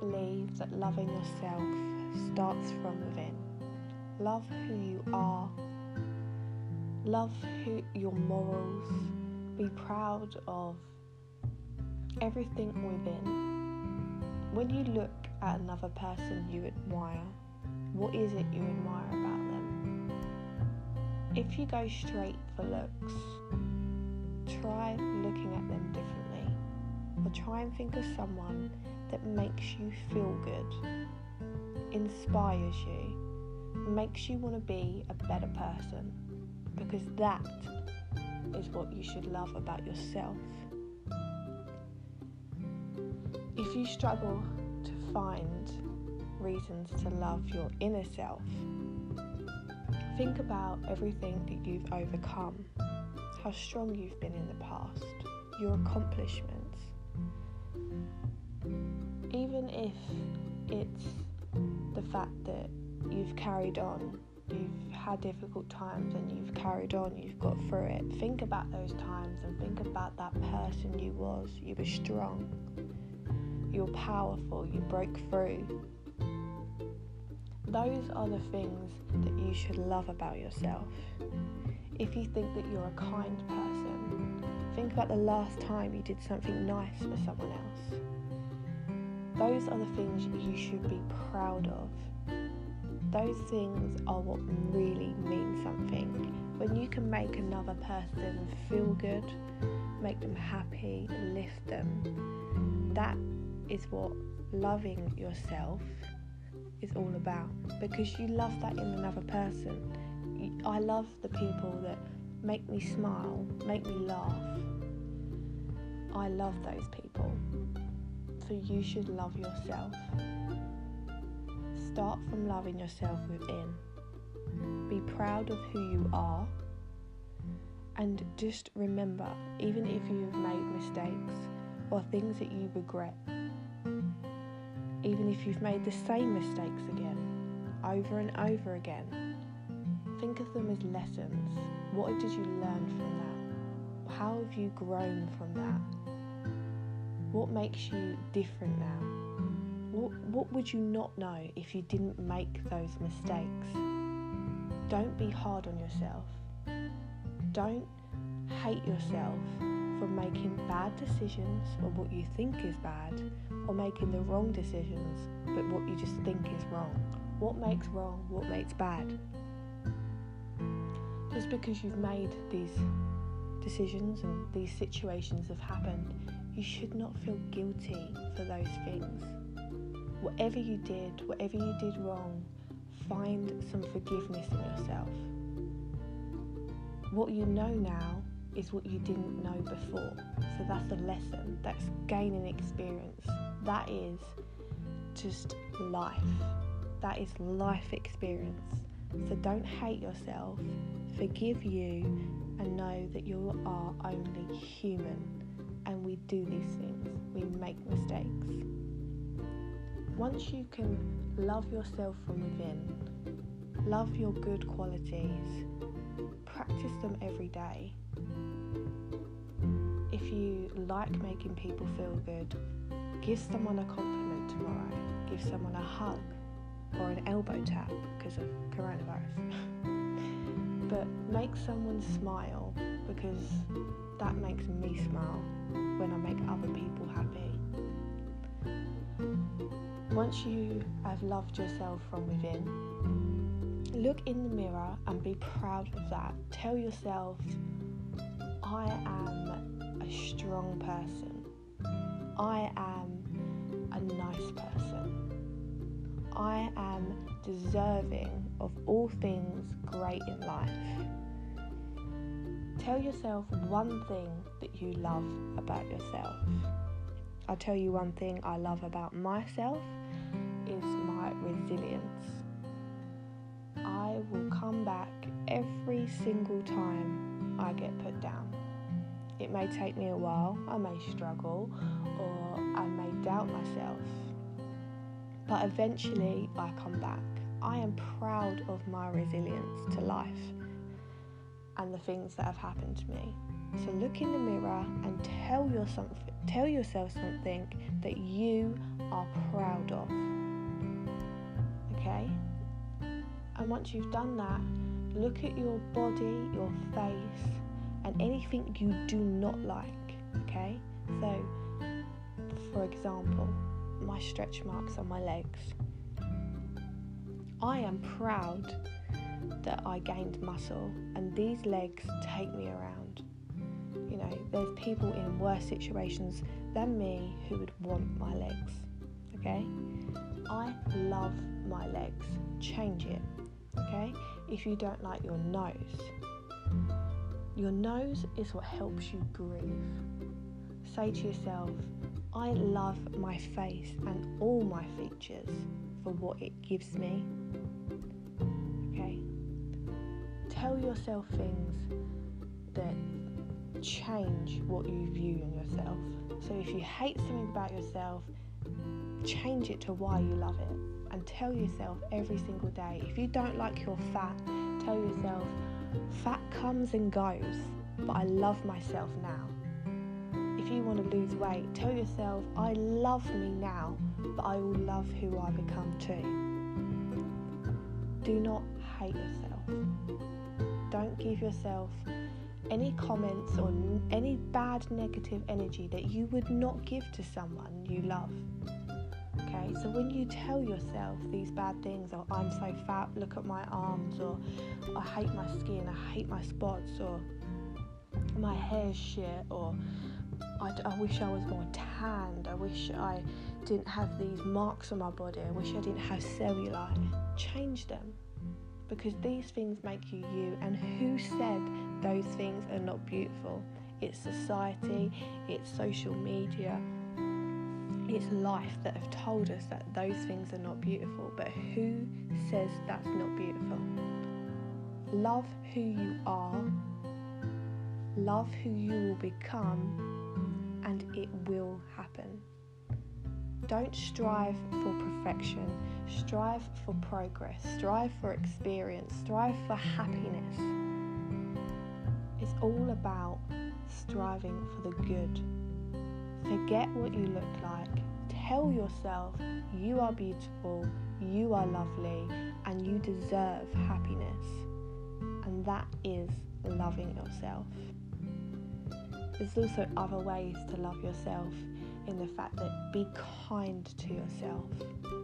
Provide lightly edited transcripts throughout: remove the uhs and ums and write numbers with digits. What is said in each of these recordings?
believe that loving yourself starts from within. Love who you are. Love your morals. Be proud of everything within. When you look at another person you admire, what is it you admire about them? If you go straight for looks, try looking at them differently, or try and think of someone that makes you feel good, inspires you, makes you want to be a better person, because that is what you should love about yourself. If you struggle to find reasons to love your inner self, think about everything that you've overcome, how strong you've been in the past, your accomplishments. Even if it's the fact that you've carried on, you've had difficult times and you've carried on, you've got through it. Think about those times and think about that person you was. You were strong, you were powerful, you broke through. Those are the things that you should love about yourself. If you think that you're a kind person, think about the last time you did something nice for someone else. Those are the things you should be proud of. Those things are what really mean something. When you can make another person feel good, make them happy, lift them, that is what loving yourself is all about, because you love that in another person. I love the people that make me smile, make me laugh. I love those people. So you should love yourself. Start from loving yourself within. Be proud of who you are, and just remember, even if you've made mistakes or things that you regret, even if you've made the same mistakes again, over and over again, think of them as lessons. What did you learn from that? How have you grown from that? What makes you different now? What would you not know if you didn't make those mistakes? Don't be hard on yourself. Don't hate yourself for making bad decisions, or what you think is bad, or making the wrong decisions, but what you just think is wrong. What makes wrong? What makes bad? Just because you've made these decisions and these situations have happened, you should not feel guilty for those things. Whatever you did wrong, find some forgiveness in yourself. What you know now is what you didn't know before. So that's a lesson, that's gaining experience. That is just life. That is life experience. So don't hate yourself, forgive you, and know that you are only human, and we do these things, we make mistakes. Once you can love yourself from within, love your good qualities, practice them every day. If you like making people feel good, give someone a compliment tomorrow, give someone a hug or an elbow tap because of coronavirus. But make someone smile, because that makes me smile when I make other people happy. Once you have loved yourself from within, look in the mirror and be proud of that. Tell yourself, I am a strong person. I am a nice person. I am deserving of all things great in life. Tell yourself one thing that you love about yourself. I'll tell you one thing I love about myself is my resilience. I will come back every single time I get put down. It may take me a while, I may struggle, or I may doubt myself, but eventually I come back. I am proud of my resilience to life and the things that have happened to me. So look in the mirror and tell yourself something that you are proud of. Okay? And once you've done that, look at your body, your face, and anything you do not like. Okay? So, for example, my stretch marks on my legs. I am proud that I gained muscle and these legs take me around. You know, there's people in worse situations than me who would want my legs, okay? I love my legs. Change it, okay? If you don't like your nose is what helps you breathe. Say to yourself, I love my face and all my features for what it gives me. Okay? Tell yourself things that change what you view in yourself. So if you hate something about yourself, change it to why you love it. And tell yourself every single day. If you don't like your fat, tell yourself, fat comes and goes, but I love myself now. If you want to lose weight, tell yourself, I love me now, but I will love who I become too. Do not hate yourself. Don't give yourself any comments or any bad negative energy that you would not give to someone you love. Okay, so when you tell yourself these bad things, or I'm so fat, look at my arms, or I hate my skin, I hate my spots, or my hair's shit, or I wish I was more tanned, I wish I didn't have these marks on my body, I wish I didn't have cellulite. Change them, because these things make you you, and who said those things are not beautiful? It's society, it's social media, it's life that have told us that those things are not beautiful, but who says that's not beautiful? Love who you are, love who you will become, and it will happen. Don't strive for perfection. Strive for progress. Strive for experience. Strive for happiness. It's all about striving for the good. Forget what you look like. Tell yourself you are beautiful, you are lovely, and you deserve happiness. And that is loving yourself. There's also other ways to love yourself, in the fact that be kind to yourself,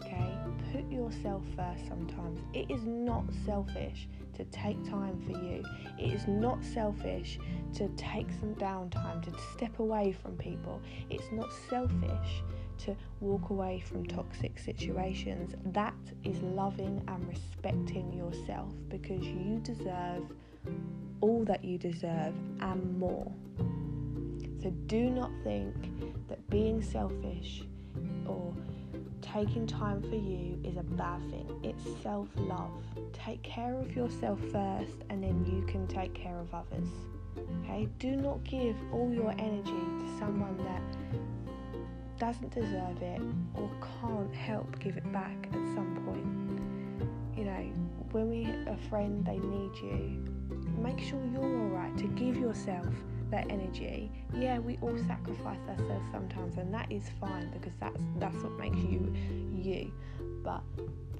okay? Put yourself first sometimes. It is not selfish to take time for you. It is not selfish to take some downtime, to step away from people. It's not selfish to walk away from toxic situations. That is loving and respecting yourself, because you deserve all that you deserve and more. So do not think that being selfish or taking time for you is a bad thing. It's self-love. Take care of yourself first, and then you can take care of others. Okay? Do not give all your energy to someone that doesn't deserve it or can't help give it back at some point. You know, when we a friend, they need you. Make sure you're alright to give yourself that energy. Yeah, we all sacrifice ourselves sometimes, and that is fine, because that's what makes you you. But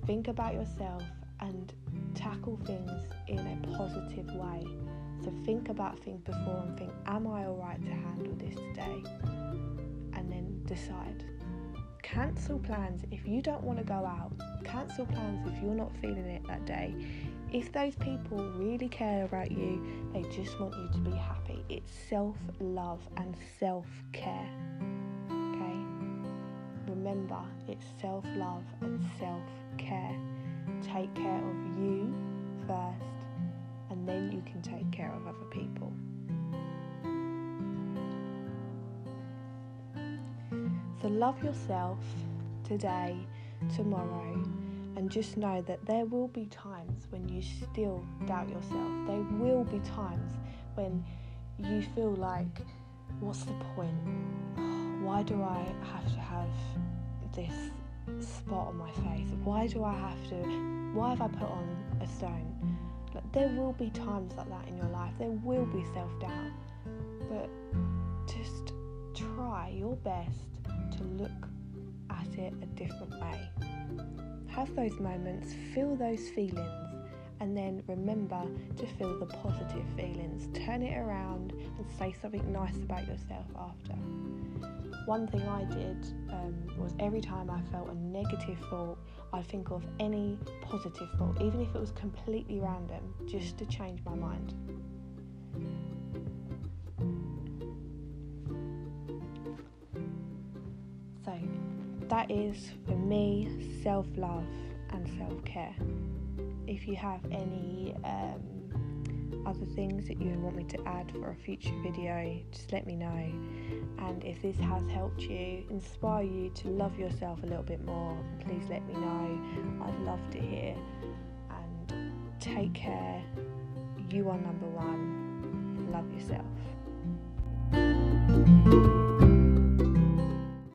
think about yourself and tackle things in a positive way. So think about things before and think, am I alright to handle this today? And then decide. Cancel plans if you don't want to go out. Cancel plans if you're not feeling it that day. If those people really care about you, they just want you to be happy. It's self-love and self-care. Okay? Remember, it's self-love and self-care. Take care of you first, and then you can take care of other people. So love yourself today, tomorrow, and just know that there will be times when you still doubt yourself. There will be times when you feel like, what's the point? Why do I have to have this spot on my face? Why have I put on a stone? Like, there will be times like that in your life. There will be self-doubt. but just try your best to look at it a different way. Have those moments, feel those feelings, and then remember to feel the positive feelings. Turn it around and say something nice about yourself after. One thing I did was every time I felt a negative thought, I'd think of any positive thought, even if it was completely random, just to change my mind. So that is, for me, self-love and self-care. If you have any other things that you want me to add for a future video, just let me know. And if this has helped you, inspire you to love yourself a little bit more, please let me know. I'd love to hear. And take care. You are number one. Love yourself.